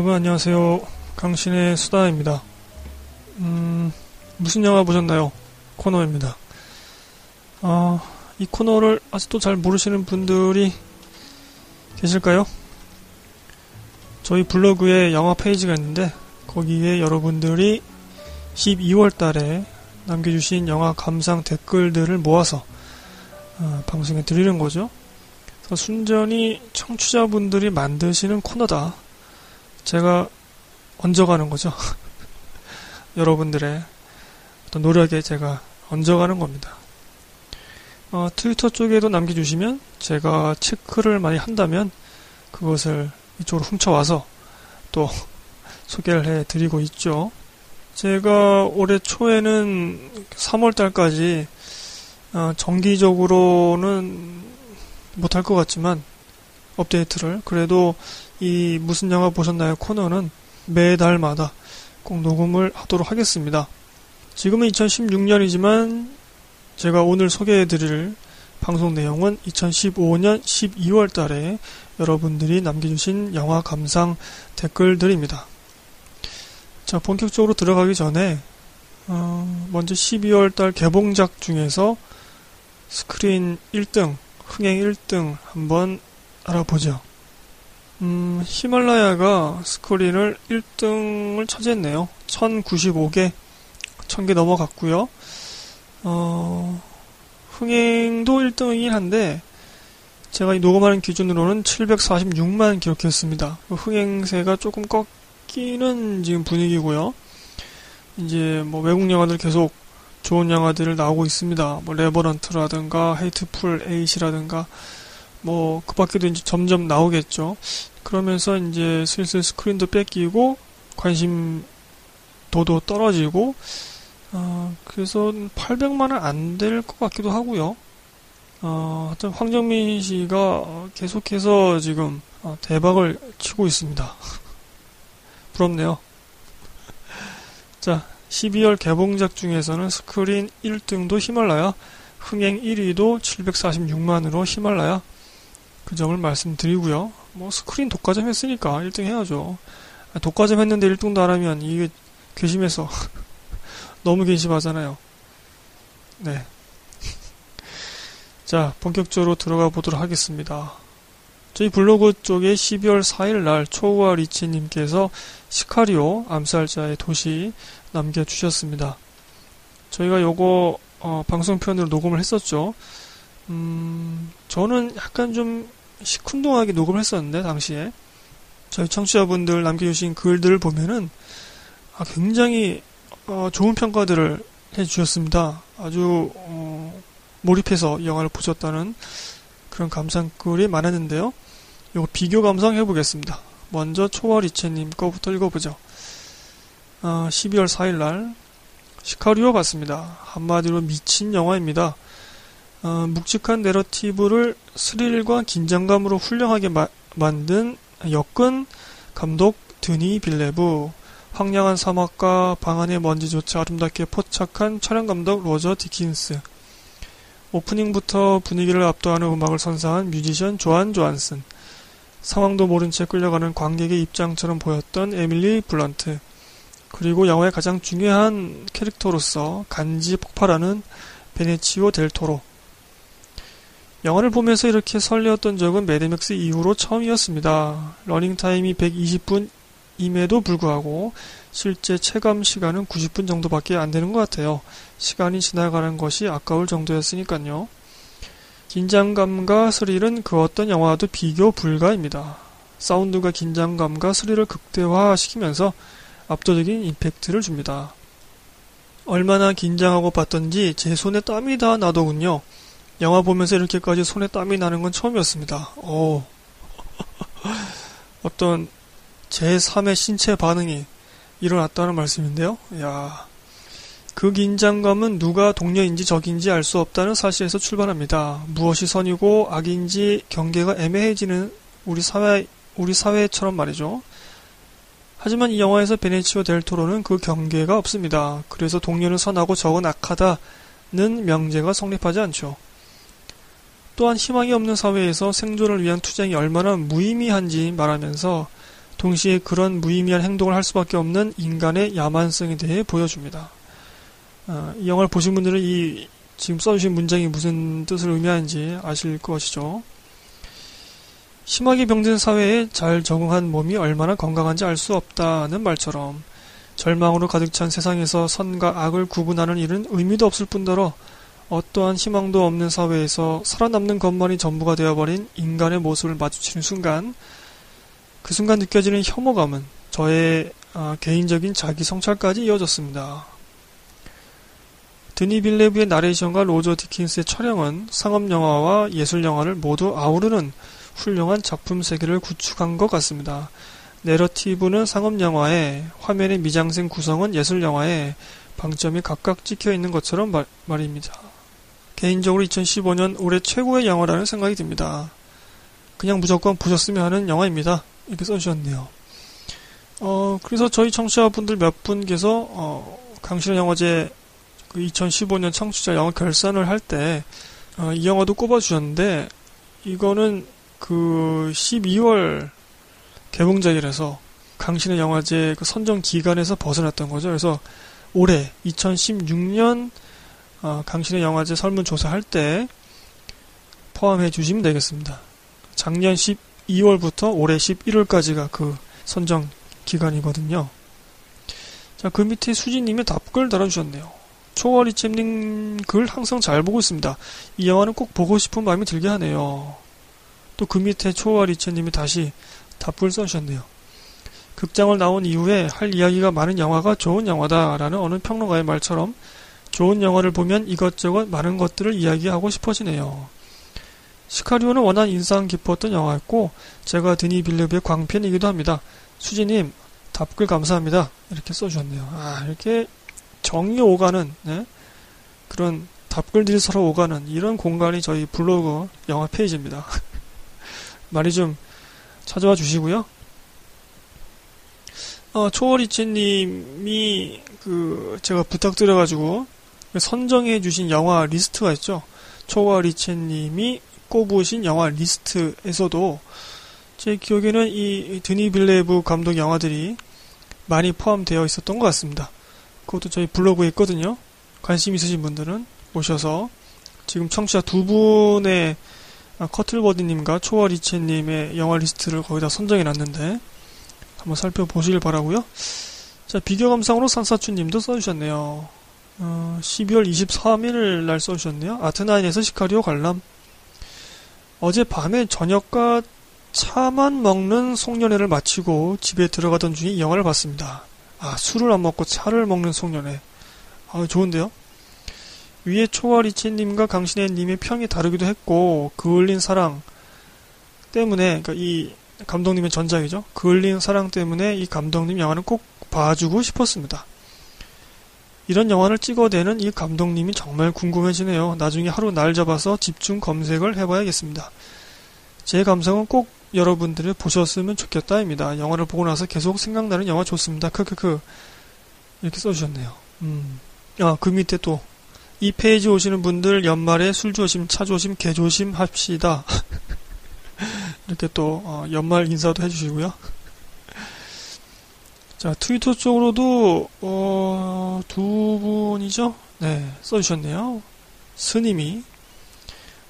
여러분 안녕하세요. 강신의 수다입니다. 무슨 영화 보셨나요? 코너입니다. 이 코너를 아직도 잘 모르시는 분들이 계실까요? 저희 블로그에 영화 페이지가 있는데 거기에 여러분들이 12월 달에 남겨주신 영화 감상 댓글들을 모아서 방송에 드리는 거죠. 순전히 청취자분들이 만드시는 코너다. 제가 얹어가는 거죠. 여러분들의 어떤 노력에 제가 얹어가는 겁니다. 트위터 쪽에도 남겨주시면 제가 체크를 많이 한다면 그것을 이쪽으로 훔쳐와서 또 소개를 해드리고 있죠. 제가 올해 초에는 3월달까지 정기적으로는 못할 것 같지만 업데이트를 그래도 이 무슨 영화 보셨나요 코너는 매달마다 꼭 녹음을 하도록 하겠습니다. 지금은 2016년이지만 제가 오늘 소개해드릴 방송 내용은 2015년 12월 달에 여러분들이 남겨주신 영화 감상 댓글들입니다. 자, 본격적으로 들어가기 전에 먼저 12월 달 개봉작 중에서 스크린 1등 흥행 1등 한번 알아보죠. 히말라야가 스크린을 1등을 차지했네요. 1095개, 1000개 넘어갔고요. 흥행도 1등이긴 한데 제가 이 녹음하는 기준으로는 746만 기록했습니다. 흥행세가 조금 꺾이는 지금 분위기고요. 이제 뭐 외국 영화들 계속 좋은 영화들을 나오고 있습니다. 뭐 레버넌트라든가 헤이트풀 에잇이라든가 뭐 그 밖에도 이제 점점 나오겠죠. 그러면서 이제 슬슬 스크린도 뺏기고 관심도도 떨어지고 그래서 800만은 안 될 것 같기도 하고요. 하여튼 황정민 씨가 계속해서 지금 대박을 치고 있습니다. 부럽네요. 자, 12월 개봉작 중에서는 스크린 1등도 히말라야, 흥행 1위도 746만으로 히말라야, 그 점을 말씀드리고요. 뭐 스크린 독과점 했으니까 1등 해야죠. 독과점 했는데 1등도 안 하면 이게 괘씸해서 너무 괘씸하잖아요. 네. 자, 본격적으로 들어가 보도록 하겠습니다. 저희 블로그 쪽에 12월 4일 날 초우와 리치님께서 시카리오 암살자의 도시 남겨주셨습니다. 저희가 요거 방송편으로 녹음을 했었죠. 저는 약간 좀 시큰둥하게 녹음을 했었는데 당시에 저희 청취자분들 남겨주신 글들을 보면은 굉장히 좋은 평가들을 해주셨습니다. 아주 몰입해서 영화를 보셨다는 그런 감상글이 많았는데요. 요거 비교 감상 해보겠습니다. 먼저 초월이체님 거부터 읽어보죠. 12월 4일날 시카리오 봤습니다. 한마디로 미친 영화입니다. 묵직한 내러티브를 스릴과 긴장감으로 훌륭하게 만든 역은 감독 드니 빌뇌브, 황량한 사막과 방안의 먼지조차 아름답게 포착한 촬영감독 로저 디킨스, 오프닝부터 분위기를 압도하는 음악을 선사한 뮤지션 조안 조한슨, 상황도 모른 채 끌려가는 관객의 입장처럼 보였던 에밀리 블런트, 그리고 영화의 가장 중요한 캐릭터로서 간지 폭발하는 베네치오 델토로. 영화를 보면서 이렇게 설레었던 적은 매드맥스 이후로 처음이었습니다. 러닝타임이 120분임에도 불구하고 실제 체감 시간은 90분 정도밖에 안 되는 것 같아요. 시간이 지나가는 것이 아까울 정도였으니까요. 긴장감과 스릴은 그 어떤 영화와도 비교 불가입니다. 사운드가 긴장감과 스릴을 극대화시키면서 압도적인 임팩트를 줍니다. 얼마나 긴장하고 봤던지 제 손에 땀이 다 나더군요. 영화 보면서 이렇게까지 손에 땀이 나는 건 처음이었습니다. 어떤 제3의 신체 반응이 일어났다는 말씀인데요. 이야, 그 긴장감은 누가 동료인지 적인지 알 수 없다는 사실에서 출발합니다. 무엇이 선이고 악인지 경계가 애매해지는 우리 사회처럼 말이죠. 하지만 이 영화에서 베네치오 델토로는 그 경계가 없습니다. 그래서 동료는 선하고 적은 악하다는 명제가 성립하지 않죠. 또한 희망이 없는 사회에서 생존을 위한 투쟁이 얼마나 무의미한지 말하면서 동시에 그런 무의미한 행동을 할 수밖에 없는 인간의 야만성에 대해 보여줍니다. 이 영화를 보신 분들은 이 지금 써주신 문장이 무슨 뜻을 의미하는지 아실 것이죠. 심하게 병든 사회에 잘 적응한 몸이 얼마나 건강한지 알 수 없다는 말처럼 절망으로 가득 찬 세상에서 선과 악을 구분하는 일은 의미도 없을 뿐더러 어떠한 희망도 없는 사회에서 살아남는 것만이 전부가 되어버린 인간의 모습을 마주치는 순간, 그 순간 느껴지는 혐오감은 저의 개인적인 자기 성찰까지 이어졌습니다. 드니 빌뇌브의 나레이션과 로저 디킨스의 촬영은 상업영화와 예술영화를 모두 아우르는 훌륭한 작품 세계를 구축한 것 같습니다. 내러티브는 상업영화에, 화면의 미장센 구성은 예술영화에 방점이 각각 찍혀있는 것처럼 말입니다. 개인적으로 2015년 올해 최고의 영화라는 생각이 듭니다. 그냥 무조건 보셨으면 하는 영화입니다. 이렇게 써주셨네요. 그래서 저희 청취자분들 몇 분께서 강신의 영화제 그 2015년 청취자 영화 결산을 할 때 이 영화도 꼽아주셨는데, 이거는 그 12월 개봉작이라서 강신의 영화제 그 선정 기간에서 벗어났던 거죠. 그래서 올해 2016년 강신의 영화제 설문조사 할 때 포함해 주시면 되겠습니다. 작년 12월부터 올해 11월까지가 그 선정 기간이거든요. 자, 그 밑에 수진님이 답글 달아주셨네요. 초월이챔님 글 항상 잘 보고 있습니다. 이 영화는 꼭 보고 싶은 마음이 들게 하네요. 또 그 밑에 초월이챔님이 다시 답글 써주셨네요. 극장을 나온 이후에 할 이야기가 많은 영화가 좋은 영화다라는 어느 평론가의 말처럼 좋은 영화를 보면 이것저것 많은 것들을 이야기하고 싶어지네요. 시카리오는 워낙 인상 깊었던 영화였고 제가 드니 빌뇌브의 광팬이기도 합니다. 수지님 답글 감사합니다. 이렇게 써주셨네요. 이렇게 정이 오가는, 네? 그런 답글들이 서로 오가는 이런 공간이 저희 블로그 영화 페이지입니다. 많이 좀 찾아와 주시고요. 초월이치님이 제가 부탁드려가지고 선정해 주신 영화 리스트가 있죠. 초월이치님이 꼽으신 영화 리스트에서도 제 기억에는 이 드니 빌뇌브 감독 영화들이 많이 포함되어 있었던 것 같습니다. 그것도 저희 블로그에 있거든요. 관심 있으신 분들은 오셔서 지금 청취자 두 분의 커틀버디님과 초월이치님의 영화 리스트를 거의 다 선정해놨는데 한번 살펴보시길 바라고요. 자, 비교 감상으로 산사추님도 써주셨네요. 12월 23일 날 써주셨네요. 아트나인에서 시카리오 관람. 어젯밤에 저녁과 차만 먹는 송년회를 마치고 집에 들어가던 중에 이 영화를 봤습니다. 술을 안 먹고 차를 먹는 송년회. 좋은데요? 위에 초월이치님과 강신혜님의 평이 다르기도 했고, 그을린 사랑 때문에, 그러니까 이 감독님의 전작이죠. 그을린 사랑 때문에 이 감독님 영화는 꼭 봐주고 싶었습니다. 이런 영화를 찍어대는 이 감독님이 정말 궁금해지네요. 나중에 하루 날 잡아서 집중 검색을 해봐야겠습니다. 제 감상은 꼭 여러분들이 보셨으면 좋겠다입니다. 영화를 보고 나서 계속 생각나는 영화 좋습니다. 크크크. 이렇게 써주셨네요. 그 밑에 또 이 페이지 오시는 분들 연말에 술 조심, 차 조심, 개 조심 합시다. 이렇게 또 연말 인사도 해주시고요. 자, 트위터 쪽으로도 두 분이죠. 네, 써주셨네요. 스님이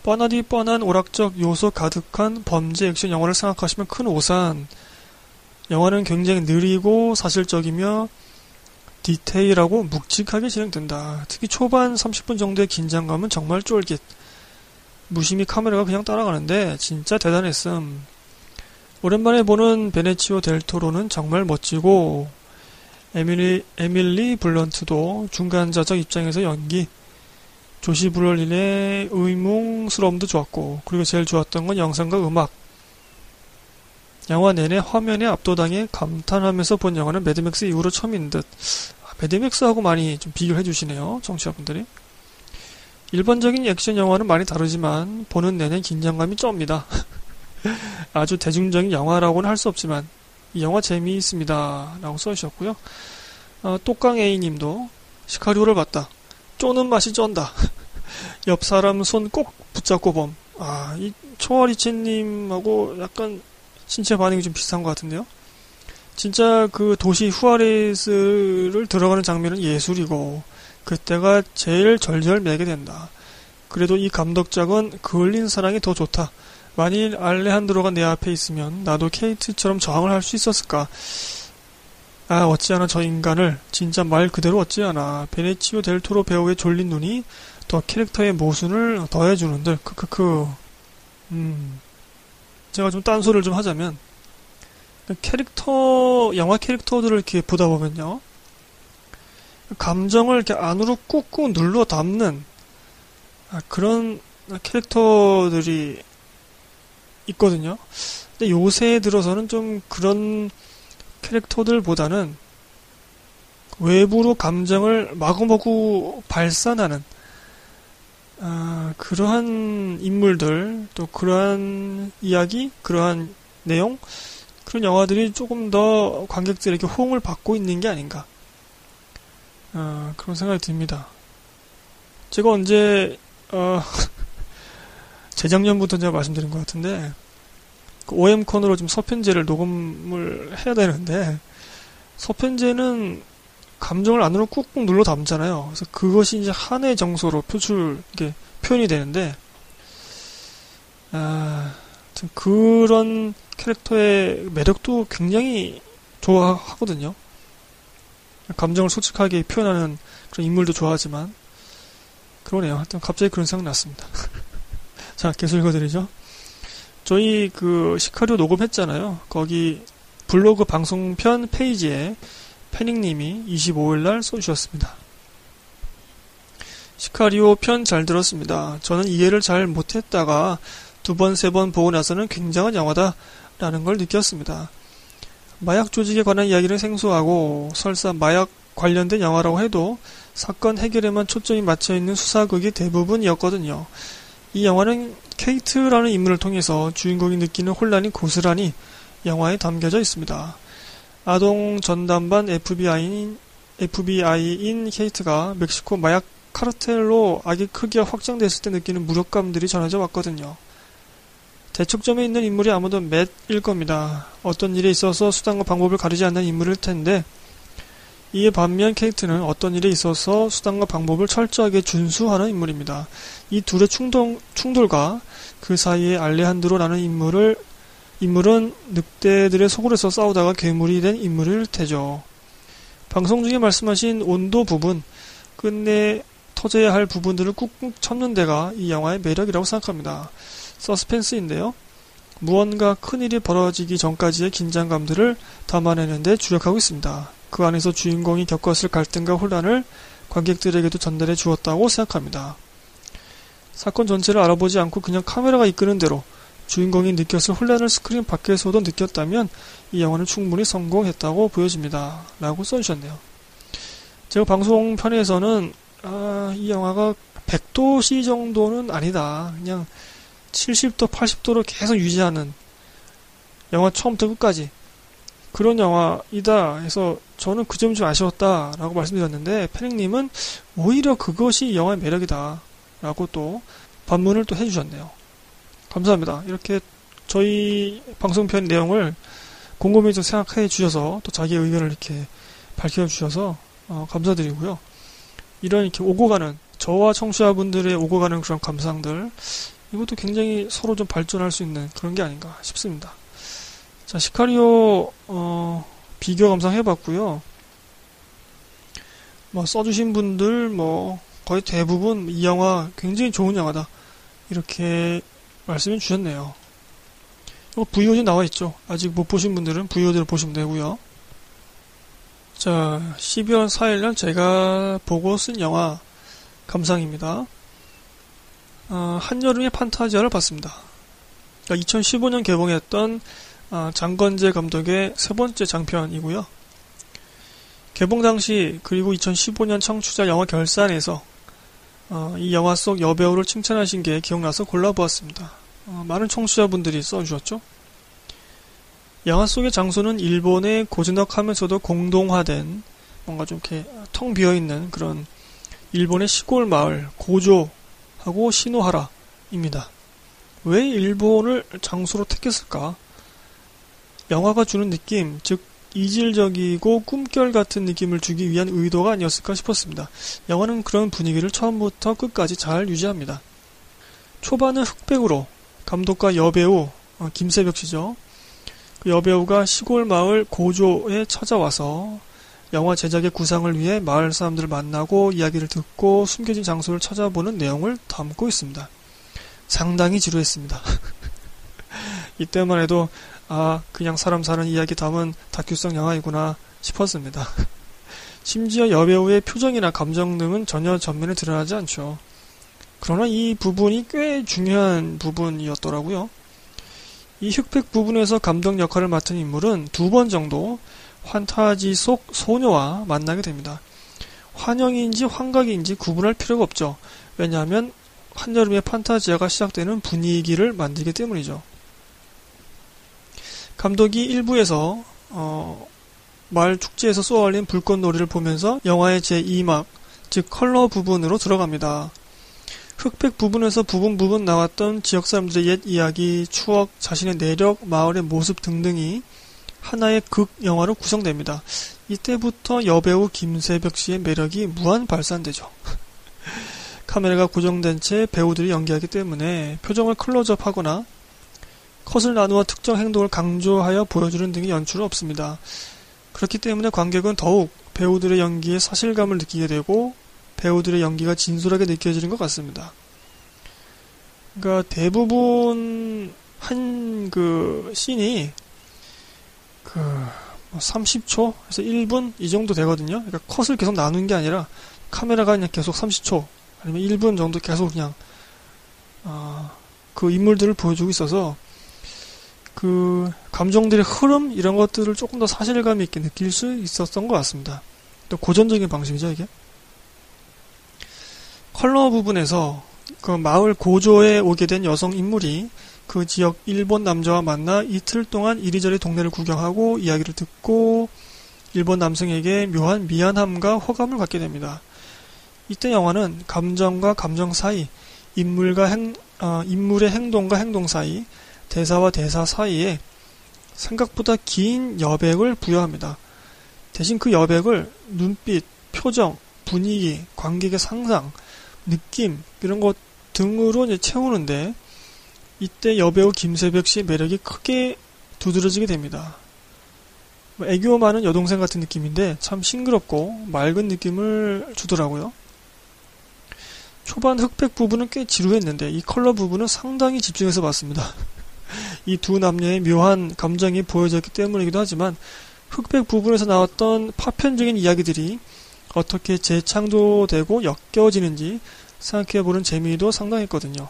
뻔하디 뻔한 오락적 요소 가득한 범죄 액션 영화를 생각하시면 큰 오산. 영화는 굉장히 느리고 사실적이며 디테일하고 묵직하게 진행된다. 특히 초반 30분 정도의 긴장감은 정말 쫄깃. 무심히 카메라가 그냥 따라가는데 진짜 대단했음. 오랜만에 보는 베네치오 델토로는 정말 멋지고 에밀리 블런트도 중간자적 입장에서 연기, 조시 브롤린의 의문스러움도 좋았고, 그리고 제일 좋았던 건 영상과 음악. 영화 내내 화면에 압도당해 감탄하면서 본 영화는 매드맥스 이후로 처음인 듯. 매드맥스하고 많이 좀 비교를 해주시네요, 청취자분들이. 일반적인 액션 영화는 많이 다르지만 보는 내내 긴장감이 쩝니다. 아주 대중적인 영화라고는 할 수 없지만 이 영화 재미있습니다 라고 써주셨고요. 똑깡A님도 시카리오를 봤다. 쪼는 맛이 쩐다. 옆 사람 손 꼭 붙잡고 범. 이 초월이치님하고 약간 신체 반응이 좀 비슷한 것 같은데요. 진짜 그 도시 후아리스를 들어가는 장면은 예술이고 그때가 제일 절절매게 된다. 그래도 이 감독작은 그을린 사랑이 더 좋다. 만일 알레한드로가 내 앞에 있으면 나도 케이트처럼 저항을 할 수 있었을까? 아, 어찌하나 저 인간을, 진짜 말 그대로 어찌하나. 베네치오 델토로 배우의 졸린 눈이 더 캐릭터의 모순을 더해주는들. 크크크. 제가 좀 딴소리를 좀 하자면, 캐릭터, 영화 캐릭터들을 이렇게 보다 보면요, 감정을 이렇게 안으로 꾹꾹 눌러 담는 그런 캐릭터들이 있거든요. 근데 요새 들어서는 좀 그런 캐릭터들보다는 외부로 감정을 마구마구 발산하는 그러한 인물들, 또 그러한 이야기, 그러한 내용, 그런 영화들이 조금 더 관객들에게 호응을 받고 있는 게 아닌가, 그런 생각이 듭니다. 제가 언제 재작년부터 제가 말씀드린 것 같은데, 그 OM콘으로 좀 서편제를 녹음을 해야 되는데, 서편제는 감정을 안으로 꾹꾹 눌러 담잖아요. 그래서 그것이 이제 한의 정서로 이게 표현이 되는데, 그런 캐릭터의 매력도 굉장히 좋아하거든요. 감정을 솔직하게 표현하는 그런 인물도 좋아하지만, 그러네요. 하여튼 갑자기 그런 생각 났습니다. 자, 계속 읽어드리죠. 저희 그 시카리오 녹음했잖아요. 거기 블로그 방송편 페이지에 패닉님이 25일날 써주셨습니다. 시카리오 편 잘 들었습니다. 저는 이해를 잘 못했다가 두 번, 세 번 보고 나서는 굉장한 영화다 라는 걸 느꼈습니다. 마약 조직에 관한 이야기는 생소하고, 설사 마약 관련된 영화라고 해도 사건 해결에만 초점이 맞춰있는 수사극이 대부분이었거든요. 이 영화는 케이트라는 인물을 통해서 주인공이 느끼는 혼란이 고스란히 영화에 담겨져 있습니다. 아동 전담반 FBI인 케이트가 멕시코 마약 카르텔로 악의 크기가 확장됐을 때 느끼는 무력감들이 전해져 왔거든요. 대척점에 있는 인물이 아무도 맷일 겁니다. 어떤 일에 있어서 수단과 방법을 가리지 않는 인물일 텐데, 이에 반면 케이트는 어떤 일에 있어서 수단과 방법을 철저하게 준수하는 인물입니다. 이 둘의 충돌과 그 사이에 알레한드로라는 인물은 늑대들의 속으로서 싸우다가 괴물이 된 인물일 테죠. 방송 중에 말씀하신 온도 부분, 끝내 터져야 할 부분들을 꾹꾹 참는 데가 이 영화의 매력이라고 생각합니다. 서스펜스인데요, 무언가 큰일이 벌어지기 전까지의 긴장감들을 담아내는 데 주력하고 있습니다. 그 안에서 주인공이 겪었을 갈등과 혼란을 관객들에게도 전달해 주었다고 생각합니다. 사건 전체를 알아보지 않고 그냥 카메라가 이끄는 대로 주인공이 느꼈을 혼란을 스크린 밖에서도 느꼈다면 이 영화는 충분히 성공했다고 보여집니다. 라고 써주셨네요. 제가 방송 편에서는 이 영화가 100도씨 정도는 아니다, 그냥 70도, 80도로 계속 유지하는 영화 처음부터 끝까지 그런 영화이다 해서 저는 그 점이 좀 아쉬웠다 라고 말씀드렸는데, 패닉님은 오히려 그것이 영화의 매력이다 라고 또 반문을 또 해주셨네요. 감사합니다. 이렇게 저희 방송편 내용을 곰곰이 좀 생각해 주셔서, 또 자기의 의견을 이렇게 밝혀주셔서 감사드리고요. 이런 이렇게 오고 가는, 저와 청취자분들의 오고 가는 그런 감상들, 이것도 굉장히 서로 좀 발전할 수 있는 그런 게 아닌가 싶습니다. 자, 시카리오 비교 감상 해봤고요. 뭐 써주신 분들 거의 대부분 이 영화 굉장히 좋은 영화다 이렇게 말씀해 주셨네요. 이거 VOD 나와 있죠. 아직 못 보신 분들은 VOD로 보시면 되고요. 자, 12월 4일날 제가 보고 쓴 영화 감상입니다. 한여름의 판타지아를 봤습니다. 그러니까 2015년 개봉했던 장건재 감독의 세 번째 장편이고요. 개봉 당시, 그리고 2015년 청취자 영화 결산에서 이 영화 속 여배우를 칭찬하신 게 기억나서 골라보았습니다. 많은 청취자분들이 써주셨죠. 영화 속의 장소는 일본의 고즈넉하면서도 공동화된, 뭔가 좀 이렇게 텅 비어있는 그런 일본의 시골 마을 고조하고 시노하라입니다. 왜 일본을 장소로 택했을까? 영화가 주는 느낌, 즉 이질적이고 꿈결 같은 느낌을 주기 위한 의도가 아니었을까 싶었습니다. 영화는 그런 분위기를 처음부터 끝까지 잘 유지합니다. 초반은 흑백으로 감독과 여배우, 김세벽 씨죠. 그 여배우가 시골 마을 고조에 찾아와서 영화 제작의 구상을 위해 마을 사람들을 만나고 이야기를 듣고 숨겨진 장소를 찾아보는 내용을 담고 있습니다. 상당히 지루했습니다. 이때만 해도 아, 그냥 사람 사는 이야기 담은 다큐성 영화이구나 싶었습니다. 심지어 여배우의 표정이나 감정 등은 전혀 전면에 드러나지 않죠. 그러나 이 부분이 꽤 중요한 부분이었더라고요. 이 흑백 부분에서 감독 역할을 맡은 인물은 두 번 정도 환타지 속 소녀와 만나게 됩니다. 환영인지 환각인지 구분할 필요가 없죠. 왜냐하면 한여름의 판타지아가 시작되는 분위기를 만들기 때문이죠. 감독이 1부에서 마을 축제에서 쏘아올린 불꽃놀이를 보면서 영화의 제2막, 즉 컬러 부분으로 들어갑니다. 흑백 부분에서 부분 부분 나왔던 지역 사람들의 옛 이야기, 추억, 자신의 내력, 마을의 모습 등등이 하나의 극 영화로 구성됩니다. 이때부터 여배우 김세벽 씨의 매력이 무한 발산되죠. 카메라가 고정된 채 배우들이 연기하기 때문에 표정을 클로즈업하거나 컷을 나누어 특정 행동을 강조하여 보여주는 등의 연출은 없습니다. 그렇기 때문에 관객은 더욱 배우들의 연기에 사실감을 느끼게 되고 배우들의 연기가 진솔하게 느껴지는 것 같습니다. 그러니까 대부분 한 그 씬이 그 30초에서 1분 이 정도 되거든요. 그러니까 컷을 계속 나누는 게 아니라 카메라가 그냥 계속 30초 아니면 1분 정도 계속 그냥 그 인물들을 보여주고 있어서 그 감정들의 흐름 이런 것들을 조금 더 사실감 있게 느낄 수 있었던 것 같습니다. 또 고전적인 방식이죠 이게. 컬러 부분에서 그 마을 고조에 오게 된 여성 인물이 그 지역 일본 남자와 만나 이틀 동안 이리저리 동네를 구경하고 이야기를 듣고 일본 남성에게 묘한 미안함과 호감을 갖게 됩니다. 이때 영화는 감정과 감정 사이, 인물의 행동과 행동 사이, 대사와 대사 사이에 생각보다 긴 여백을 부여합니다. 대신 그 여백을 눈빛, 표정, 분위기, 관객의 상상, 느낌 이런 것 등으로 이제 채우는데 이때 여배우 김세벽 씨의 매력이 크게 두드러지게 됩니다. 애교 많은 여동생 같은 느낌인데 참 싱그럽고 맑은 느낌을 주더라고요. 초반 흑백 부분은 꽤 지루했는데 이 컬러 부분은 상당히 집중해서 봤습니다. 이 두 남녀의 묘한 감정이 보여졌기 때문이기도 하지만 흑백 부분에서 나왔던 파편적인 이야기들이 어떻게 재창조되고 엮여지는지 생각해보는 재미도 상당했거든요.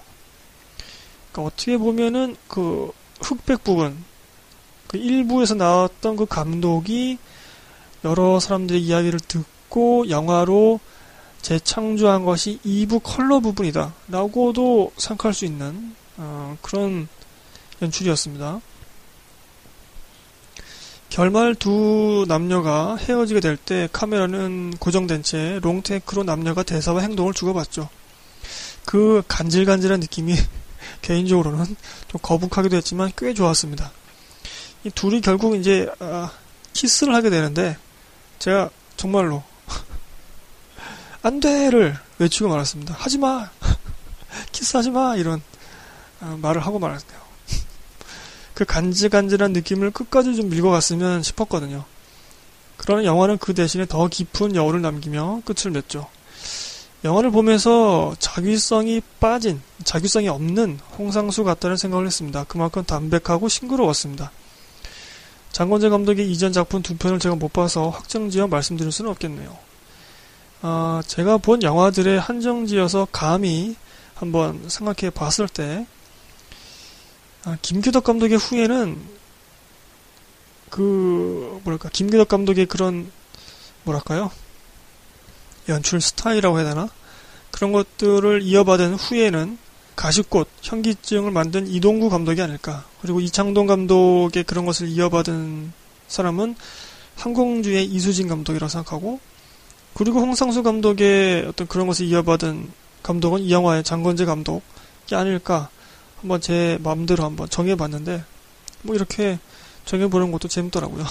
그러니까 어떻게 보면은 그 흑백 부분, 그 1부에서 나왔던 그 감독이 여러 사람들의 이야기를 듣고 영화로 재창조한 것이 2부 컬러 부분이다 라고도 생각할 수 있는 그런 연출이었습니다. 결말 두 남녀가 헤어지게 될 때 카메라는 고정된 채 롱테이크로 남녀가 대사와 행동을 주고받죠. 그 간질간질한 느낌이 개인적으로는 좀 거북하기도 했지만 꽤 좋았습니다. 이 둘이 결국 이제 키스를 하게 되는데 제가 정말로 안돼를 외치고 말았습니다. 하지마 키스하지마 이런 말을 하고 말았네요. 그 간질간질한 느낌을 끝까지 좀 밀고 갔으면 싶었거든요. 그러나 영화는 그 대신에 더 깊은 여운을 남기며 끝을 맺죠. 영화를 보면서 자기성이 없는 홍상수 같다는 생각을 했습니다. 그만큼 담백하고 싱그러웠습니다. 장건재 감독의 이전 작품 두 편을 제가 못 봐서 확정지어 말씀드릴 수는 없겠네요. 제가 본 영화들의 한정지어서 감히 한번 생각해 봤을 때 김규덕 감독의 후예는 김규덕 감독의 그런 연출 스타일이라고 해야 되나? 그런 것들을 이어받은 후예는 가시꽃, 현기증을 만든 이동구 감독이 아닐까. 그리고 이창동 감독의 그런 것을 이어받은 사람은 항공주의 이수진 감독이라고 생각하고, 그리고 홍상수 감독의 어떤 그런 것을 이어받은 감독은 이 영화의 장건재 감독이 아닐까. 한번 제 마음대로 한번 정해봤는데 뭐 이렇게 정해보는 것도 재밌더라고요.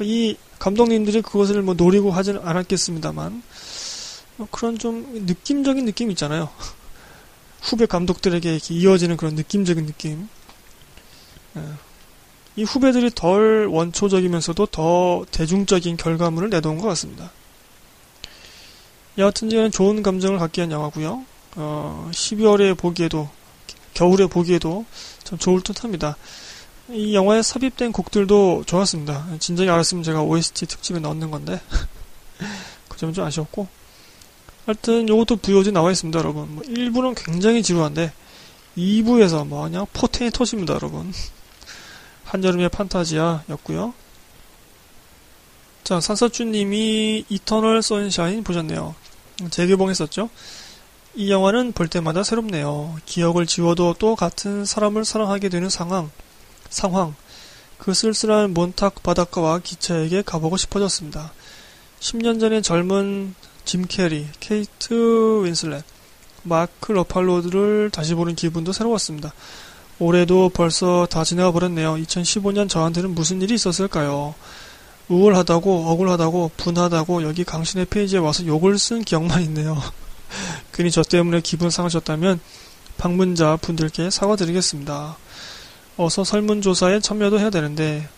이 감독님들이 그것을 뭐 노리고 하지는 않았겠습니다만, 뭐 그런 좀 느낌적인 느낌 있잖아요. 후배 감독들에게 이렇게 이어지는 그런 느낌적인 느낌. 이 후배들이 덜 원초적이면서도 더 대중적인 결과물을 내놓은 것 같습니다. 여하튼 이건 좋은 감정을 갖게 한 영화고요. 12월에 보기에도, 겨울에 보기에도 참 좋을 듯 합니다. 이 영화에 삽입된 곡들도 좋았습니다. 진작에 알았으면 제가 OST 특집에 넣는 건데 그 점은 좀 아쉬웠고, 하여튼 요것도 VOD 나와 있습니다, 여러분. 뭐 1부는 굉장히 지루한데 2부에서 뭐 그냥 포텐이 터집니다, 여러분. 한여름의 판타지아였고요. 자, 산사추님이 이터널 선샤인 보셨네요. 재개봉했었죠. 이 영화는 볼 때마다 새롭네요. 기억을 지워도 또 같은 사람을 사랑하게 되는 상황, 그 쓸쓸한 몬탁 바닷가와 기차에게 가보고 싶어졌습니다. 10년 전의 젊은 짐 캐리, 케이트 윈슬렛, 마크 러팔로를 다시 보는 기분도 새로웠습니다. 올해도 벌써 다 지나가 버렸네요. 2015년 저한테는 무슨 일이 있었을까요? 우울하다고, 억울하다고, 분하다고 여기 강신의 페이지에 와서 욕을 쓴 기억만 있네요. 괜히 저 때문에 기분 상하셨다면 방문자 분들께 사과드리겠습니다. 어서 설문조사에 참여도 해야 되는데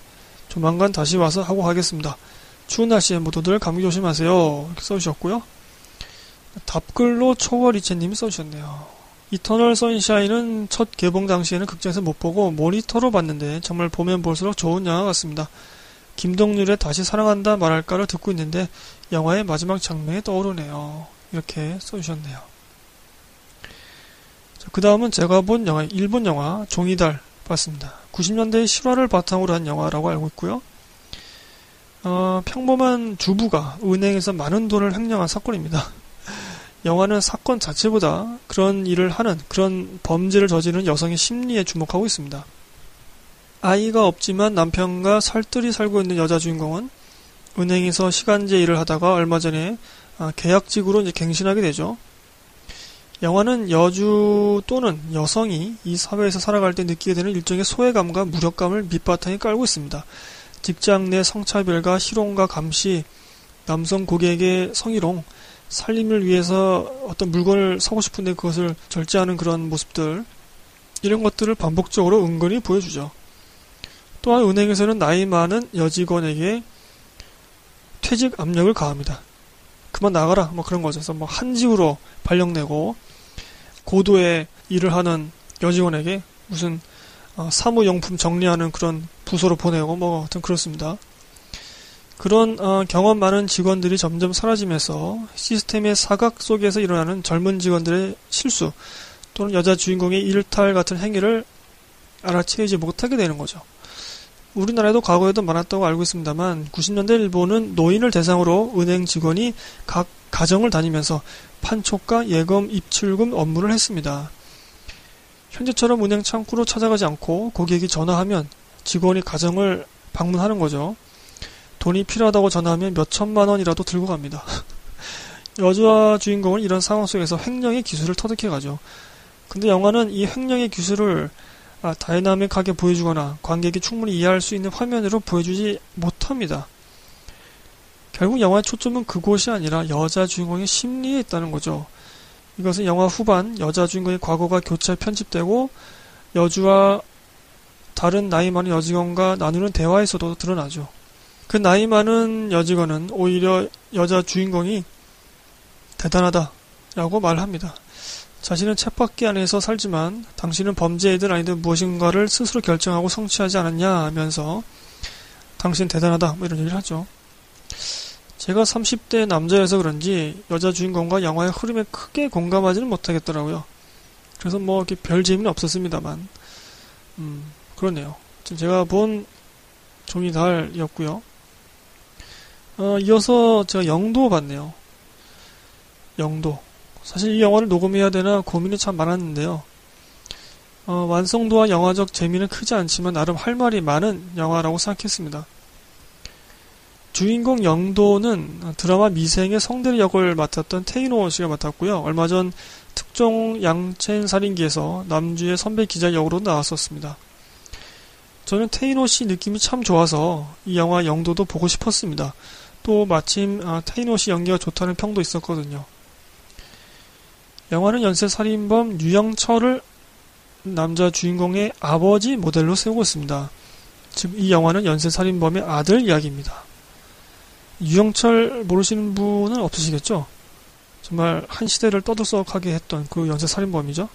조만간 다시 와서 하고 가겠습니다. 추운 날씨에 모두들 감기 조심하세요. 이렇게 써주셨고요. 답글로 초월이채님이 써주셨네요. 이터널 선샤인은 첫 개봉 당시에는 극장에서 못보고 모니터로 봤는데 정말 보면 볼수록 좋은 영화 같습니다. 김동률의 다시 사랑한다 말할까를 듣고 있는데 영화의 마지막 장면이 떠오르네요. 이렇게 써주셨네요. 그 다음은 제가 본 영화, 일본 영화 종이달 봤습니다. 90년대의 실화를 바탕으로 한 영화라고 알고 있고요. 평범한 주부가 은행에서 많은 돈을 횡령한 사건입니다. 영화는 사건 자체보다 그런 일을 하는, 그런 범죄를 저지르는 여성의 심리에 주목하고 있습니다. 아이가 없지만 남편과 살뜰히 살고 있는 여자 주인공은 은행에서 시간제 일을 하다가 얼마 전에 계약직으로 이제 갱신하게 되죠. 영화는 여주 또는 여성이 이 사회에서 살아갈 때 느끼게 되는 일종의 소외감과 무력감을 밑바탕에 깔고 있습니다. 직장 내 성차별과 희롱과 감시, 남성 고객의 성희롱, 살림을 위해서 어떤 물건을 사고 싶은데 그것을 절제하는 그런 모습들, 이런 것들을 반복적으로 은근히 보여주죠. 또한 은행에서는 나이 많은 여직원에게 퇴직 압력을 가합니다. 그만 나가라, 뭐 그런 거죠. 그래서 뭐 한지우로 발령내고, 고도의 일을 하는 여직원에게 무슨 사무용품 정리하는 그런 부서로 보내고, 뭐 하여튼 그렇습니다. 그런 경험 많은 직원들이 점점 사라지면서 시스템의 사각 속에서 일어나는 젊은 직원들의 실수 또는 여자 주인공의 일탈 같은 행위를 알아채지 못하게 되는 거죠. 우리나라에도 과거에도 많았다고 알고 있습니다만 90년대 일본은 노인을 대상으로 은행 직원이 각 가정을 다니면서 판촉과 예금, 입출금 업무를 했습니다. 현재처럼 은행 창구로 찾아가지 않고 고객이 전화하면 직원이 가정을 방문하는 거죠. 돈이 필요하다고 전화하면 몇 천만 원이라도 들고 갑니다. 여자 주인공은 이런 상황 속에서 횡령의 기술을 터득해가죠. 근데 영화는 이 횡령의 기술을 다이나믹하게 보여주거나 관객이 충분히 이해할 수 있는 화면으로 보여주지 못합니다. 결국 영화의 초점은 그곳이 아니라 여자 주인공의 심리에 있다는 거죠. 이것은 영화 후반 여자 주인공의 과거가 교차 편집되고 여주와 다른 나이 많은 여직원과 나누는 대화에서도 드러나죠. 그 나이 많은 여직원은 오히려 여자 주인공이 대단하다라고 말합니다. 자신은 쳇바퀴 안에서 살지만 당신은 범죄이든 아니든 무엇인가를 스스로 결정하고 성취하지 않았냐 하면서 당신 대단하다, 뭐 이런 얘기를 하죠. 제가 30대 남자여서 그런지 여자 주인공과 영화의 흐름에 크게 공감하지는 못하겠더라고요. 그래서 뭐 이렇게 별 재미는 없었습니다만 그러네요. 지금 제가 본 종이달이었고요. 이어서 제가 영도 봤네요. 영도. 사실 이 영화를 녹음해야 되나 고민이 참 많았는데요. 완성도와 영화적 재미는 크지 않지만 나름 할 말이 많은 영화라고 생각했습니다. 주인공 영도는 드라마 미생의 성대리 역을 맡았던 테이노 씨가 맡았고요. 얼마 전 특종 양첸 살인기에서 남주의 선배 기자 역으로 나왔었습니다. 저는 테이노 씨 느낌이 참 좋아서 이 영화 영도도 보고 싶었습니다. 또 마침 테이노 씨 연기가 좋다는 평도 있었거든요. 영화는 연쇄살인범 유영철을 남자 주인공의 아버지 모델로 세우고 있습니다. 즉 이 영화는 연쇄살인범의 아들 이야기입니다. 유영철 모르시는 분은 없으시겠죠? 정말 한 시대를 떠들썩하게 했던 그 연쇄살인범이죠.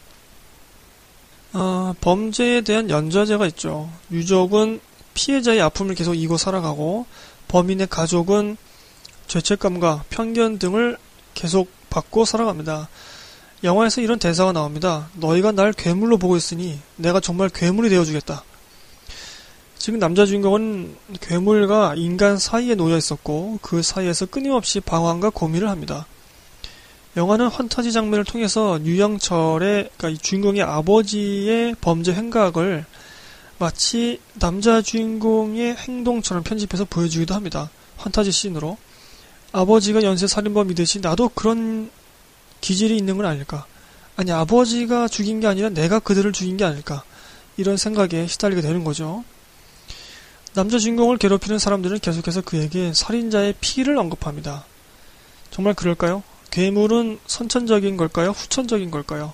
범죄에 대한 연좌제가 있죠. 유족은 피해자의 아픔을 계속 이고 살아가고 범인의 가족은 죄책감과 편견 등을 계속 받고 살아갑니다. 영화에서 이런 대사가 나옵니다. 너희가 날 괴물로 보고 있으니 내가 정말 괴물이 되어주겠다. 지금 남자 주인공은 괴물과 인간 사이에 놓여 있었고 그 사이에서 끊임없이 방황과 고민을 합니다. 영화는 환타지 장면을 통해서 유영철의, 그러니까 이 주인공의 아버지의 범죄 행각을 마치 남자 주인공의 행동처럼 편집해서 보여주기도 합니다. 환타지 씬으로. 아버지가 연쇄살인범이듯이 나도 그런 기질이 있는 건 아닐까? 아니, 아버지가 죽인 게 아니라 내가 그들을 죽인 게 아닐까? 이런 생각에 시달리게 되는 거죠. 남자 주인공을 괴롭히는 사람들은 계속해서 그에게 살인자의 피를 언급합니다. 정말 그럴까요? 괴물은 선천적인 걸까요? 후천적인 걸까요?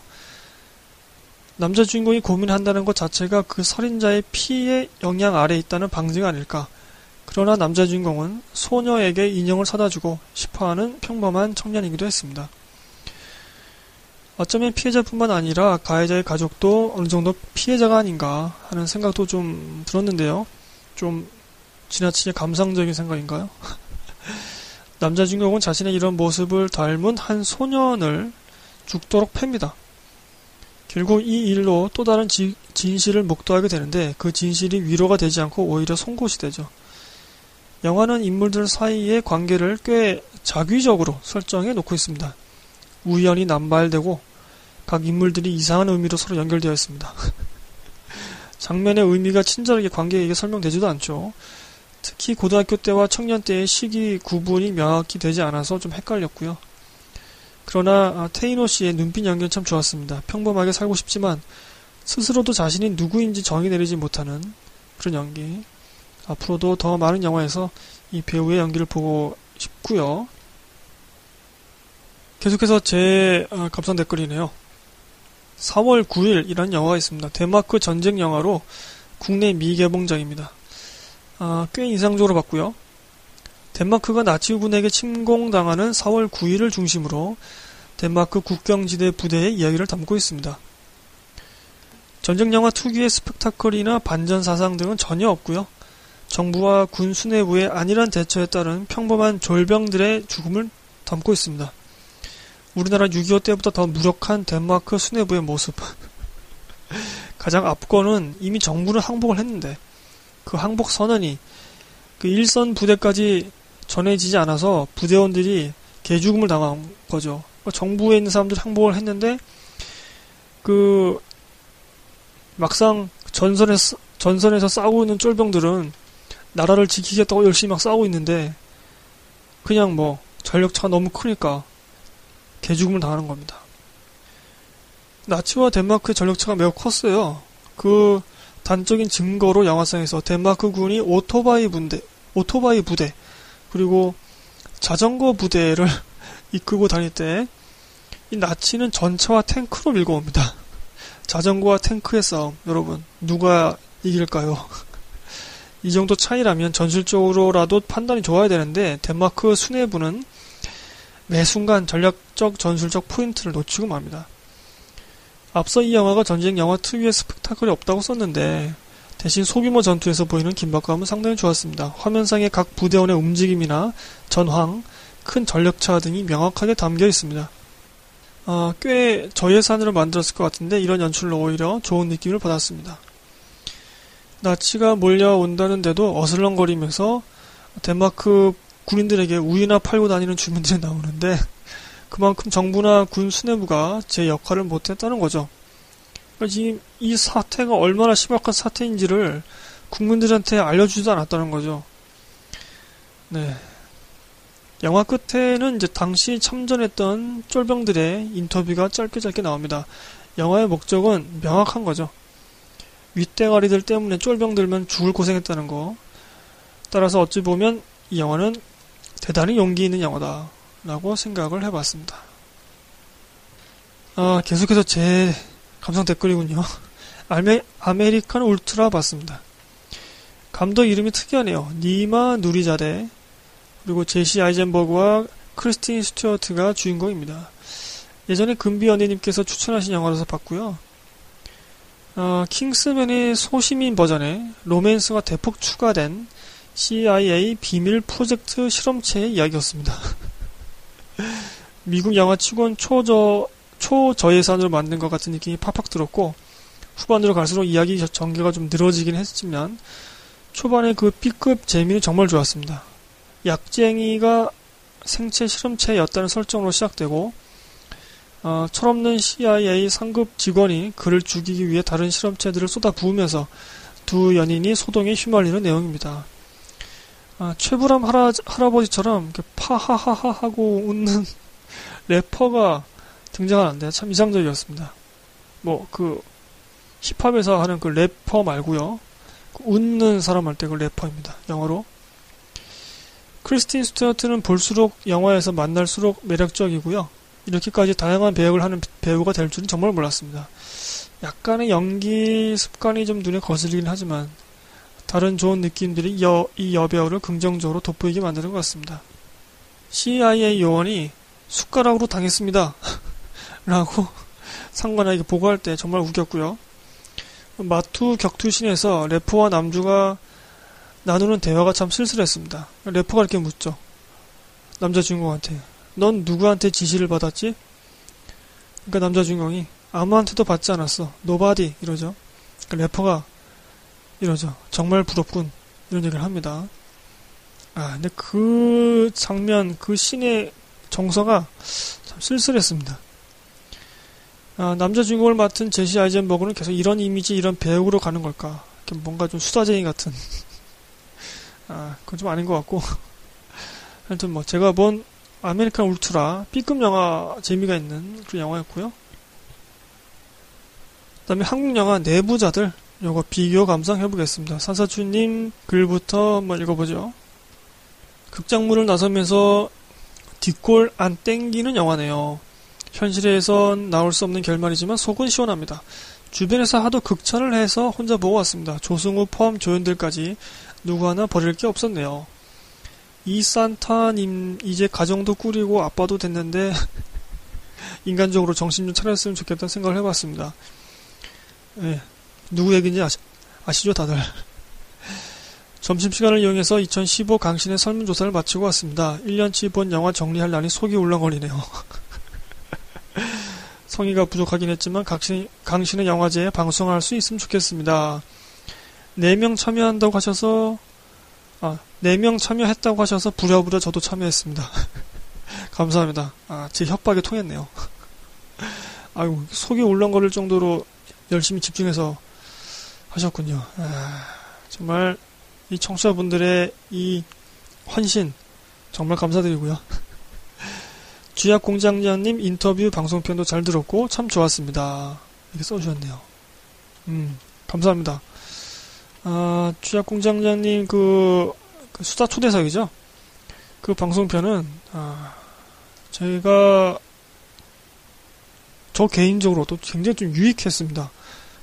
남자 주인공이 고민한다는 것 자체가 그 살인자의 피의 영향 아래에 있다는 방증 아닐까? 그러나 남자 주인공은 소녀에게 인형을 사다주고 싶어하는 평범한 청년이기도 했습니다. 어쩌면 피해자뿐만 아니라 가해자의 가족도 어느 정도 피해자가 아닌가 하는 생각도 좀 들었는데요. 좀 지나치게 감상적인 생각인가요? 남자 주인공은 자신의 이런 모습을 닮은 한 소년을 죽도록 팹니다. 결국 이 일로 또 다른 진실을 목도하게 되는데 그 진실이 위로가 되지 않고 오히려 송곳이 되죠. 영화는 인물들 사이의 관계를 꽤 자기적으로 설정해 놓고 있습니다. 우연히 남발되고 각 인물들이 이상한 의미로 서로 연결되어 있습니다. 장면의 의미가 친절하게 관객에게 설명되지도 않죠. 특히 고등학교 때와 청년 때의 시기 구분이 명확히 되지 않아서 좀 헷갈렸고요. 그러나 테이노 씨의 눈빛 연기는 참 좋았습니다. 평범하게 살고 싶지만 스스로도 자신이 누구인지 정의 내리지 못하는 그런 연기. 앞으로도 더 많은 영화에서 이 배우의 연기를 보고 싶고요. 계속해서 제 감상 댓글이네요. 4월 9일이라는 영화가 있습니다. 덴마크 전쟁 영화로 국내 미개봉작입니다. 꽤 인상적으로 봤고요. 덴마크가 나치군에게 침공당하는 4월 9일을 중심으로 덴마크 국경지대 부대의 이야기를 담고 있습니다. 전쟁 영화 특유의 스펙타클이나 반전 사상 등은 전혀 없고요. 정부와 군 수뇌부의 안일한 대처에 따른 평범한 졸병들의 죽음을 담고 있습니다. 우리나라 6.25 때보다 더 무력한 덴마크 수뇌부의 모습. 가장 앞권은 이미 정부는 항복을 했는데 그 항복 선언이 그 일선 부대까지 전해지지 않아서 부대원들이 개죽음을 당한 거죠. 그러니까 정부에 있는 사람들이 항복을 했는데 그 막상 전선에서 싸우고 있는 쫄병들은 나라를 지키겠다고 열심히 막 싸우고 있는데 그냥 뭐 전력차가 너무 크니까 개죽음을 당하는 겁니다. 나치와 덴마크의 전력차가 매우 컸어요. 그 단적인 증거로 영화상에서 덴마크 군이 오토바이 부대 그리고 자전거 부대를 이끌고 다닐 때 이 나치는 전차와 탱크로 밀고 옵니다. 자전거와 탱크의 싸움, 여러분 누가 이길까요? 이 정도 차이라면 전술적으로라도 판단이 좋아야 되는데 덴마크 수뇌부는 매 순간 전략적, 전술적 포인트를 놓치고 맙니다. 앞서 이 영화가 전쟁 영화 특유의 스펙타클이 없다고 썼는데 대신 소규모 전투에서 보이는 긴박감은 상당히 좋았습니다. 화면상의 각 부대원의 움직임이나 전황, 큰 전력차 등이 명확하게 담겨 있습니다. 꽤 저예산으로 만들었을 것 같은데 이런 연출로 오히려 좋은 느낌을 받았습니다. 나치가 몰려온다는데도 어슬렁거리면서 덴마크 군인들에게 우유나 팔고 다니는 주민들이 나오는데 그만큼 정부나 군 수뇌부가 제 역할을 못했다는 거죠. 그러니까 지금 이 사태가 얼마나 심각한 사태인지를 국민들한테 알려주지도 않았다는 거죠. 네. 영화 끝에는 이제 당시 참전했던 쫄병들의 인터뷰가 짧게 나옵니다. 영화의 목적은 명확한 거죠. 윗대가리들 때문에 쫄병 들면 죽을 고생했다는 거. 따라서 어찌 보면 이 영화는 대단히 용기 있는 영화다 라고 생각을 해봤습니다. 아, 계속해서 제 감상 댓글이군요. 아메리칸 울트라 봤습니다. 감독 이름이 특이하네요. 니마 누리자대, 그리고 제시 아이젠버그와 크리스틴 스튜어트가 주인공입니다. 예전에 금비 연예님께서 추천하신 영화라서 봤고요. 킹스맨의 소시민 버전에 로맨스가 대폭 추가된 CIA 비밀 프로젝트 실험체의 이야기였습니다. 미국 영화치곤 초저예산으로 만든 것 같은 느낌이 팍팍 들었고, 후반으로 갈수록 이야기 전개가 좀 늘어지긴 했지만 초반에 그 B급 재미는 정말 좋았습니다. 약쟁이가 생체 실험체였다는 설정으로 시작되고, 철없는 CIA 상급 직원이 그를 죽이기 위해 다른 실험체들을 쏟아부으면서 두 연인이 소동에 휘말리는 내용입니다. 최불암 할아버지처럼 이렇게 파하하하 하고 웃는 래퍼가 등장하는데 참 이상적이었습니다. 뭐 그 힙합에서 하는 그 래퍼 말고요, 웃는 사람 할 때 그 래퍼입니다. 영어로. 크리스틴 스튜어트는 볼수록 영화에서 만날수록 매력적이고요. 이렇게까지 다양한 배역을 하는 배우가 될 줄은 정말 몰랐습니다. 약간의 연기 습관이 좀 눈에 거슬리긴 하지만 다른 좋은 느낌들이 이 여배우를 긍정적으로 돋보이게 만드는 것 같습니다. CIA 요원이 숟가락으로 당했습니다 라고 상관에게 보고할 때 정말 웃겼고요. 마투 격투신에서 래퍼와 남주가 나누는 대화가 참 쓸쓸했습니다. 래퍼가 이렇게 묻죠, 남자 주인공한테. 넌 누구한테 지시를 받았지? 그러니까 남자 주인공이 아무한테도 받지 않았어. 노바디 이러죠. 그러니까 래퍼가 이러죠. 정말 부럽군. 이런 얘기를 합니다. 근데 그 장면, 그 씬의 정서가 참 쓸쓸했습니다. 남자 주인공을 맡은 제시 아이젠버그는 계속 이런 이미지, 이런 배우로 가는 걸까? 뭔가 좀 수다쟁이 같은. 그건 좀 아닌 것 같고. 하여튼 뭐 제가 본 아메리칸 울트라 B급 영화 재미가 있는 그런 영화였고요. 그 다음에 한국 영화 내부자들, 요거 비교 감상해보겠습니다. 산사추님 글부터 한번 읽어보죠. 극장문을 나서면서 뒷골 안 땡기는 영화네요. 현실에선 나올 수 없는 결말이지만 속은 시원합니다. 주변에서 하도 극찬을 해서 혼자 보고 왔습니다. 조승우 포함 조연들까지 누구 하나 버릴 게 없었네요. 이산타님, 이제 가정도 꾸리고 아빠도 됐는데 인간적으로 정신 좀 차렸으면 좋겠다는 생각을 해봤습니다. 예, 누구 얘기인지 아시죠 다들. 점심시간을 이용해서 2015 강신의 설문조사를 마치고 왔습니다. 1년치 본 영화 정리하려니 속이 울렁거리네요. 성의가 부족하긴 했지만 강신의 영화제에 방송할 수 있으면 좋겠습니다. 4명 참여한다고 하셔서 4명 참여했다고 하셔서 부랴부랴 저도 참여했습니다. 감사합니다. 제 협박이 통했네요. 아이고, 속이 울렁거릴 정도로 열심히 집중해서 하셨군요. 정말 이 청취자분들의 이 헌신 정말 감사드리고요. 쥐약공장장님 인터뷰 방송편도 잘 들었고 참 좋았습니다. 이렇게 써주셨네요. 감사합니다. 쥐약공장장님 그 수다 초대석이죠. 그 방송편은 제가 저 개인적으로도 굉장히 좀 유익했습니다.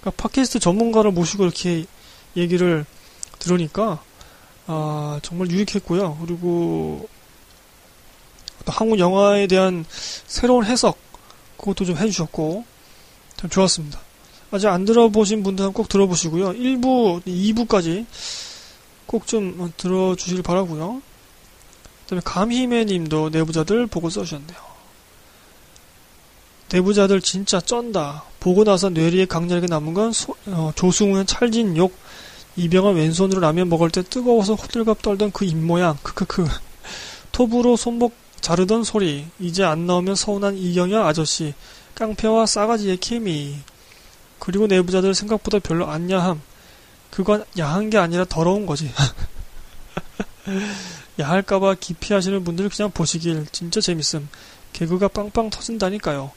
그러니까 팟캐스트 전문가를 모시고 이렇게 얘기를 들으니까 정말 유익했고요. 그리고 한국 영화에 대한 새로운 해석, 그것도 좀 해주셨고 참 좋았습니다. 아직 안 들어보신 분들은 꼭 들어보시고요. 1부, 2부까지 꼭 좀 들어주시길 바라고요. 그다음에 감히매님도 내부자들 보고 써주셨네요. 내부자들 진짜 쩐다. 보고 나서 뇌리에 강렬하게 남은 건 조승우는 찰진 욕, 이병헌 왼손으로 라면 먹을 때 뜨거워서 호들갑 떨던 그 입모양, 크크크. 톱으로 손목 자르던 소리, 이제 안 나오면 서운한 이경연 아저씨, 깡패와 싸가지의 케미. 그리고 내부자들 생각보다 별로 안 야함. 그건 야한 게 아니라 더러운 거지. 야할까봐 기피하시는 분들 그냥 보시길. 진짜 재밌음. 개그가 빵빵 터진다니까요.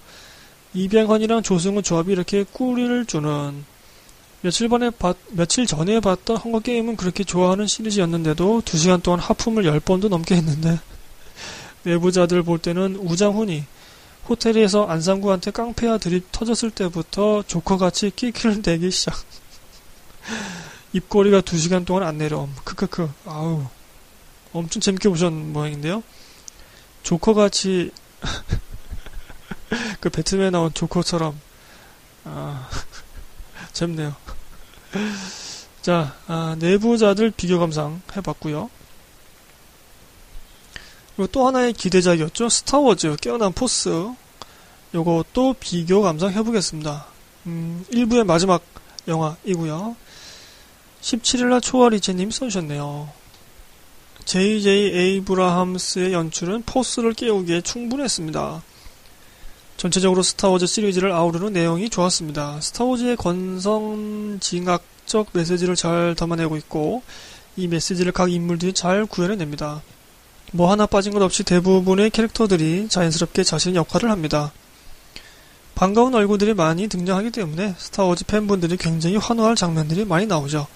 이병헌이랑 조승우 조합이 이렇게 꾸리를 주는. 며칠 전에 봤던 헝거게임은 그렇게 좋아하는 시리즈였는데도 2시간 동안 하품을 10번도 넘게 했는데 내부자들 볼 때는 우장훈이 호텔에서 안상구한테 깡패야 드립 터졌을 때부터 조커같이 끼키를 대기 시작. 입꼬리가 2시간 동안 안 내려옴. 크크크. 아우. 엄청 재밌게 보셨는 모양인데요. 조커같이 그 배트맨에 나온 조커처럼 아 재밌네요. 자, 내부자들 비교 감상 해봤고요. 그리고 또 하나의 기대작이었죠. 스타워즈 깨어난 포스. 요것도 비교 감상 해보겠습니다. 1부의 마지막 영화이고요. 17일날 초월이제님 써주셨네요. JJ 에이브라함스의 연출은 포스를 깨우기에 충분했습니다. 전체적으로 스타워즈 시리즈를 아우르는 내용이 좋았습니다. 스타워즈의 건성징악적 메시지를 잘 담아내고 있고 이 메시지를 각 인물들이 잘 구현해냅니다. 뭐 하나 빠진 것 없이 대부분의 캐릭터들이 자연스럽게 자신의 역할을 합니다. 반가운 얼굴들이 많이 등장하기 때문에 스타워즈 팬분들이 굉장히 환호할 장면들이 많이 나오죠.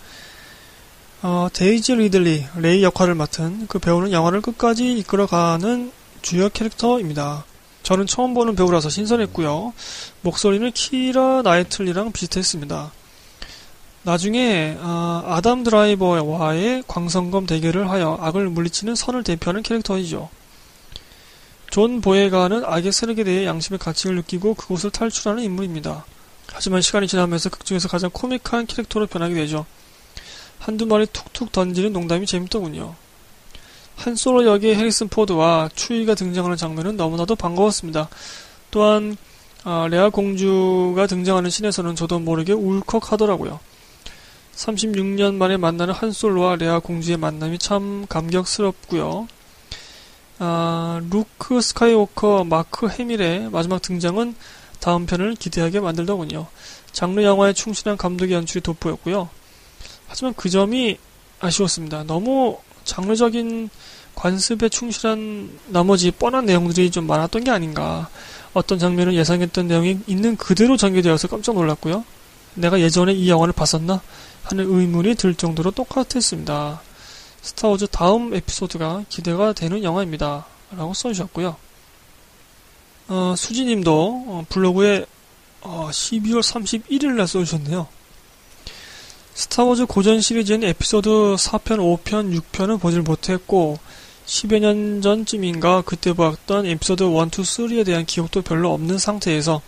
데이지 리들리, 레이 역할을 맡은 그 배우는 영화를 끝까지 이끌어가는 주요 캐릭터입니다. 저는 처음 보는 배우라서 신선했고요. 목소리는 키라 나이틀리랑 비슷했습니다. 나중에 아담 드라이버와의 광선검 대결을 하여 악을 물리치는 선을 대표하는 캐릭터이죠. 존 보예가는 악의 세력에 대해 양심의 가책을 느끼고 그곳을 탈출하는 인물입니다. 하지만 시간이 지나면서 극중에서 가장 코믹한 캐릭터로 변하게 되죠. 한두 마리 툭툭 던지는 농담이 재밌더군요. 한솔로 역의 해리슨 포드와 추이가 등장하는 장면은 너무나도 반가웠습니다. 또한 레아 공주가 등장하는 신에서는 저도 모르게 울컥하더라고요. 36년 만에 만나는 한솔로와 레아 공주의 만남이 참 감격스럽고요. 루크 스카이워커 마크 해밀의 마지막 등장은 다음 편을 기대하게 만들더군요. 장르 영화에 충실한 감독의 연출이 돋보였고요. 하지만 그 점이 아쉬웠습니다. 너무 장르적인 관습에 충실한 나머지 뻔한 내용들이 좀 많았던 게 아닌가. 어떤 장면은 예상했던 내용이 있는 그대로 전개되어서 깜짝 놀랐고요. 내가 예전에 이 영화를 봤었나? 하는 의문이 들 정도로 똑같았습니다. 스타워즈 다음 에피소드가 기대가 되는 영화입니다. 라고 써주셨고요. 수지님도 블로그에 12월 31일날 써주셨네요. 스타워즈 고전 시리즈는 에피소드 4편, 5편, 6편은 보질 못했고 10여 년 전쯤인가 그때 봤던 에피소드 1, 2, 3에 대한 기억도 별로 없는 상태에서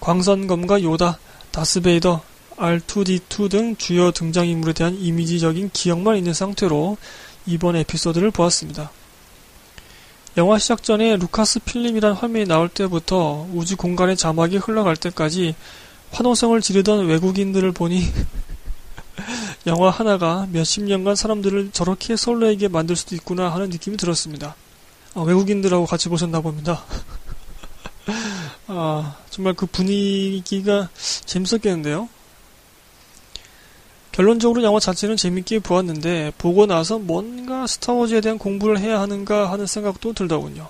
광선검과 요다, 다스베이더, R2D2 등 주요 등장인물에 대한 이미지적인 기억만 있는 상태로 이번 에피소드를 보았습니다. 영화 시작 전에 루카스 필름이란 화면이 나올 때부터 우주 공간의 자막이 흘러갈 때까지 환호성을 지르던 외국인들을 보니 영화 하나가 몇십 년간 사람들을 저렇게 설레게 만들 수도 있구나 하는 느낌이 들었습니다. 외국인들하고 같이 보셨나 봅니다. 정말 그 분위기가 재밌었겠는데요. 결론적으로 영화 자체는 재밌게 보았는데 보고 나서 뭔가 스타워즈에 대한 공부를 해야 하는가 하는 생각도 들더군요.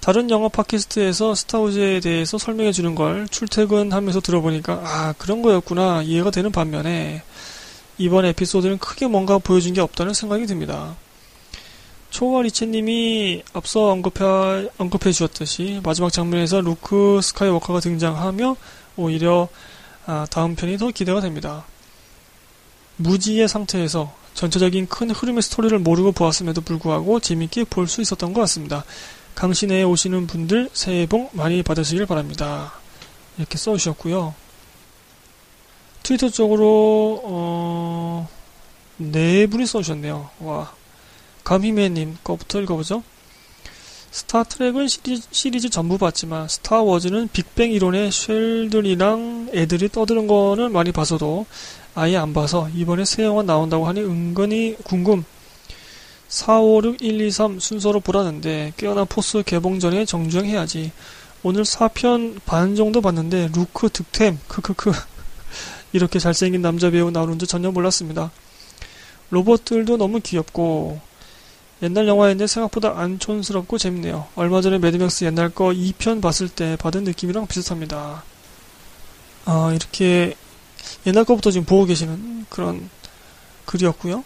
다른 영화 팟캐스트에서 스타워즈에 대해서 설명해 주는 걸 출퇴근하면서 들어보니까 그런 거였구나 이해가 되는 반면에 이번 에피소드는 크게 뭔가 보여준 게 없다는 생각이 듭니다. 초월이체님이 앞서 언급해 주셨듯이 마지막 장면에서 루크 스카이워커가 등장하며 오히려 다음 편이 더 기대가 됩니다. 무지의 상태에서 전체적인 큰 흐름의 스토리를 모르고 보았음에도 불구하고 재밌게 볼 수 있었던 것 같습니다. 강신에 오시는 분들 새해 복 많이 받으시길 바랍니다. 이렇게 써주셨고요. 트위터 쪽으로 네 분이 써주셨네요. 와, 감히메님 거부터 읽어보죠. 스타트랙은 시리즈 전부 봤지만 스타워즈는 빅뱅 이론의 쉘들이랑 애들이 떠드는 거는 많이 봐서도 아예 안 봐서 이번에 새 영화 나온다고 하니 은근히 궁금. 4, 5, 6, 1, 2, 3 순서로 보라는데 깨어난 포스 개봉 전에 정주행해야지. 오늘 4편 반 정도 봤는데 루크 득템 크크크 이렇게 잘생긴 남자 배우 나오는 줄 전혀 몰랐습니다. 로봇들도 너무 귀엽고 옛날 영화인데 생각보다 안촌스럽고 재밌네요. 얼마 전에 매드맥스 옛날 거 2편 봤을 때 받은 느낌이랑 비슷합니다. 이렇게 옛날 거부터 지금 보고 계시는 그런 글이었고요.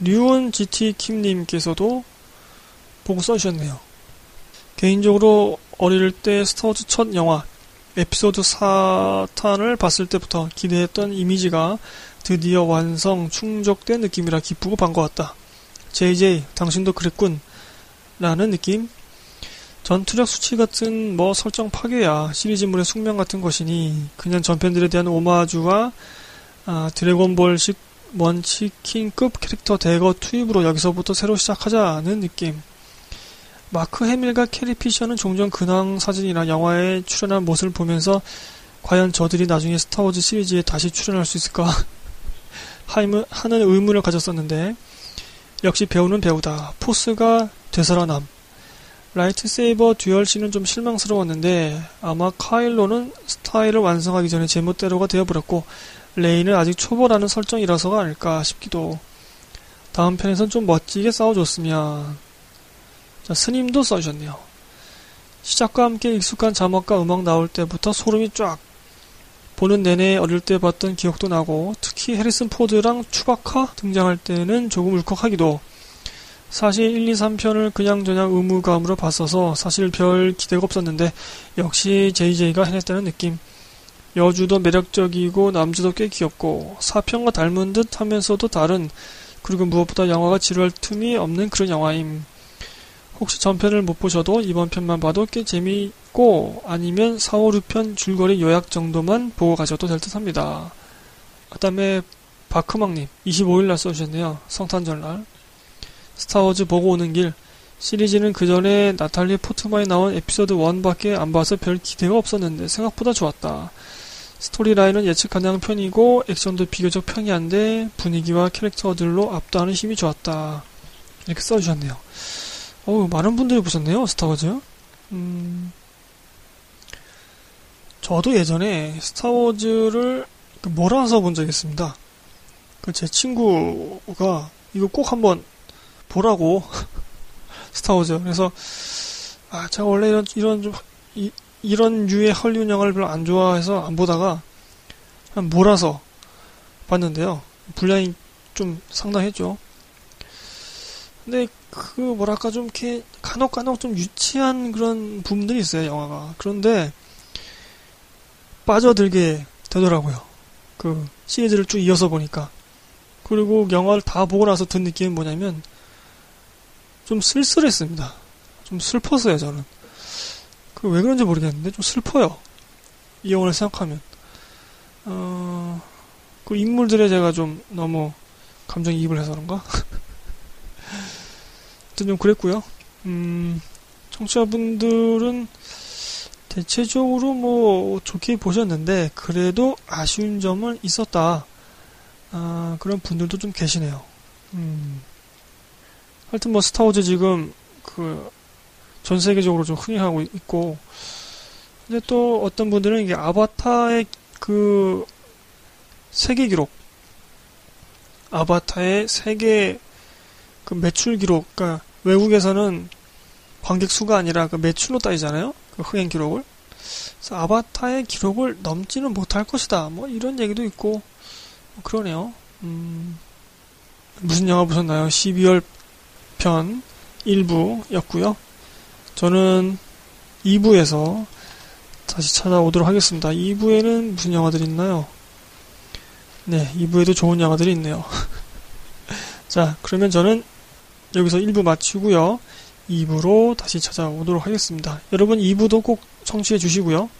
류온 GT 킴님께서도 보고 써주셨네요. 개인적으로 어릴 때 스타워즈 첫 영화 에피소드 4탄을 봤을 때부터 기대했던 이미지가 드디어 완성, 충족된 느낌이라 기쁘고 반가웠다. JJ, 당신도 그랬군 라는 느낌. 전투력 수치 같은 뭐 설정 파괴야 시리즈물의 숙명 같은 것이니 그냥 전편들에 대한 오마주와 드래곤볼식 먼치킨급 캐릭터 대거 투입으로 여기서부터 새로 시작하자는 느낌. 마크 해밀과 캐리 피셔는 종종 근황 사진이나 영화에 출연한 모습을 보면서 과연 저들이 나중에 스타워즈 시리즈에 다시 출연할 수 있을까 하는 의문을 가졌었는데 역시 배우는 배우다. 포스가 되살아남. 라이트세이버 듀얼씬은 좀 실망스러웠는데 아마 카일로는 스타일을 완성하기 전에 제멋대로가 되어버렸고 레이는 아직 초보라는 설정이라서가 아닐까 싶기도. 다음 편에선 좀 멋지게 싸워줬으면. 자, 스님도 써주셨네요. 시작과 함께 익숙한 자막과 음악 나올 때부터 소름이 쫙. 보는 내내 어릴 때 봤던 기억도 나고 특히 해리슨 포드랑 추바카 등장할 때는 조금 울컥하기도. 사실 1, 2, 3편을 그냥저냥 의무감으로 봤어서 사실 별 기대가 없었는데 역시 JJ가 해냈다는 느낌. 여주도 매력적이고 남주도 꽤 귀엽고 4편과 닮은 듯 하면서도 다른, 그리고 무엇보다 영화가 지루할 틈이 없는 그런 영화임. 혹시 전편을 못 보셔도 이번 편만 봐도 꽤 재미있고 아니면 4, 5, 6편 줄거리 요약 정도만 보고 가셔도 될 듯 합니다. 그 다음에 바크망님 25일날 써주셨네요. 성탄절날. 스타워즈 보고 오는 길. 시리즈는 그 전에 나탈리 포트만이 나온 에피소드 1밖에 안 봐서 별 기대가 없었는데 생각보다 좋았다. 스토리라인은 예측 가능한 편이고 액션도 비교적 평이한데 분위기와 캐릭터들로 압도하는 힘이 좋았다. 이렇게 써주셨네요. 어우, 많은 분들이 보셨네요, 스타워즈. 저도 예전에 스타워즈를 몰아서 본 적이 있습니다. 그 제 친구가 이거 꼭 한번 보라고 스타워즈. 그래서 제가 원래 이런 유의 헐리우드 영화를 별로 안 좋아해서 안 보다가 한 몰아서 봤는데요. 분량이 좀 상당했죠. 근데 그 뭐랄까 좀 이렇게 간혹간혹 좀 유치한 그런 부분들이 있어요, 영화가. 그런데 빠져들게 되더라고요. 그 시리즈를 쭉 이어서 보니까. 그리고 영화를 다 보고 나서 든 느낌은 뭐냐면 좀 쓸쓸했습니다. 좀 슬펐어요, 저는. 그 왜 그런지 모르겠는데 좀 슬퍼요. 이 영화를 생각하면. 그 인물들에 제가 좀 너무 감정이입을 해서 그런가? 아무튼 좀 그랬고요. 청취자분들은 대체적으로 뭐 좋게 보셨는데 그래도 아쉬운 점은 있었다. 그런 분들도 좀 계시네요. 하여튼 뭐 스타워즈 지금 그 전 세계적으로 좀 흥행하고 있고, 근데 또 어떤 분들은 이게 아바타의 그 세계 기록, 아바타의 세계 그 매출 기록, 그러니까 외국에서는 관객 수가 아니라 그 매출로 따지잖아요, 그 흥행 기록을. 그래서 아바타의 기록을 넘지는 못할 것이다. 뭐 이런 얘기도 있고 그러네요. 무슨 영화 보셨나요? 12월 편 1부였고요. 저는 2부에서 다시 찾아오도록 하겠습니다. 2부에는 무슨 영화들이 있나요? 네, 2부에도 좋은 영화들이 있네요. 자, 그러면 저는 여기서 1부 마치고요. 2부로 다시 찾아오도록 하겠습니다. 여러분 2부도 꼭 청취해 주시고요.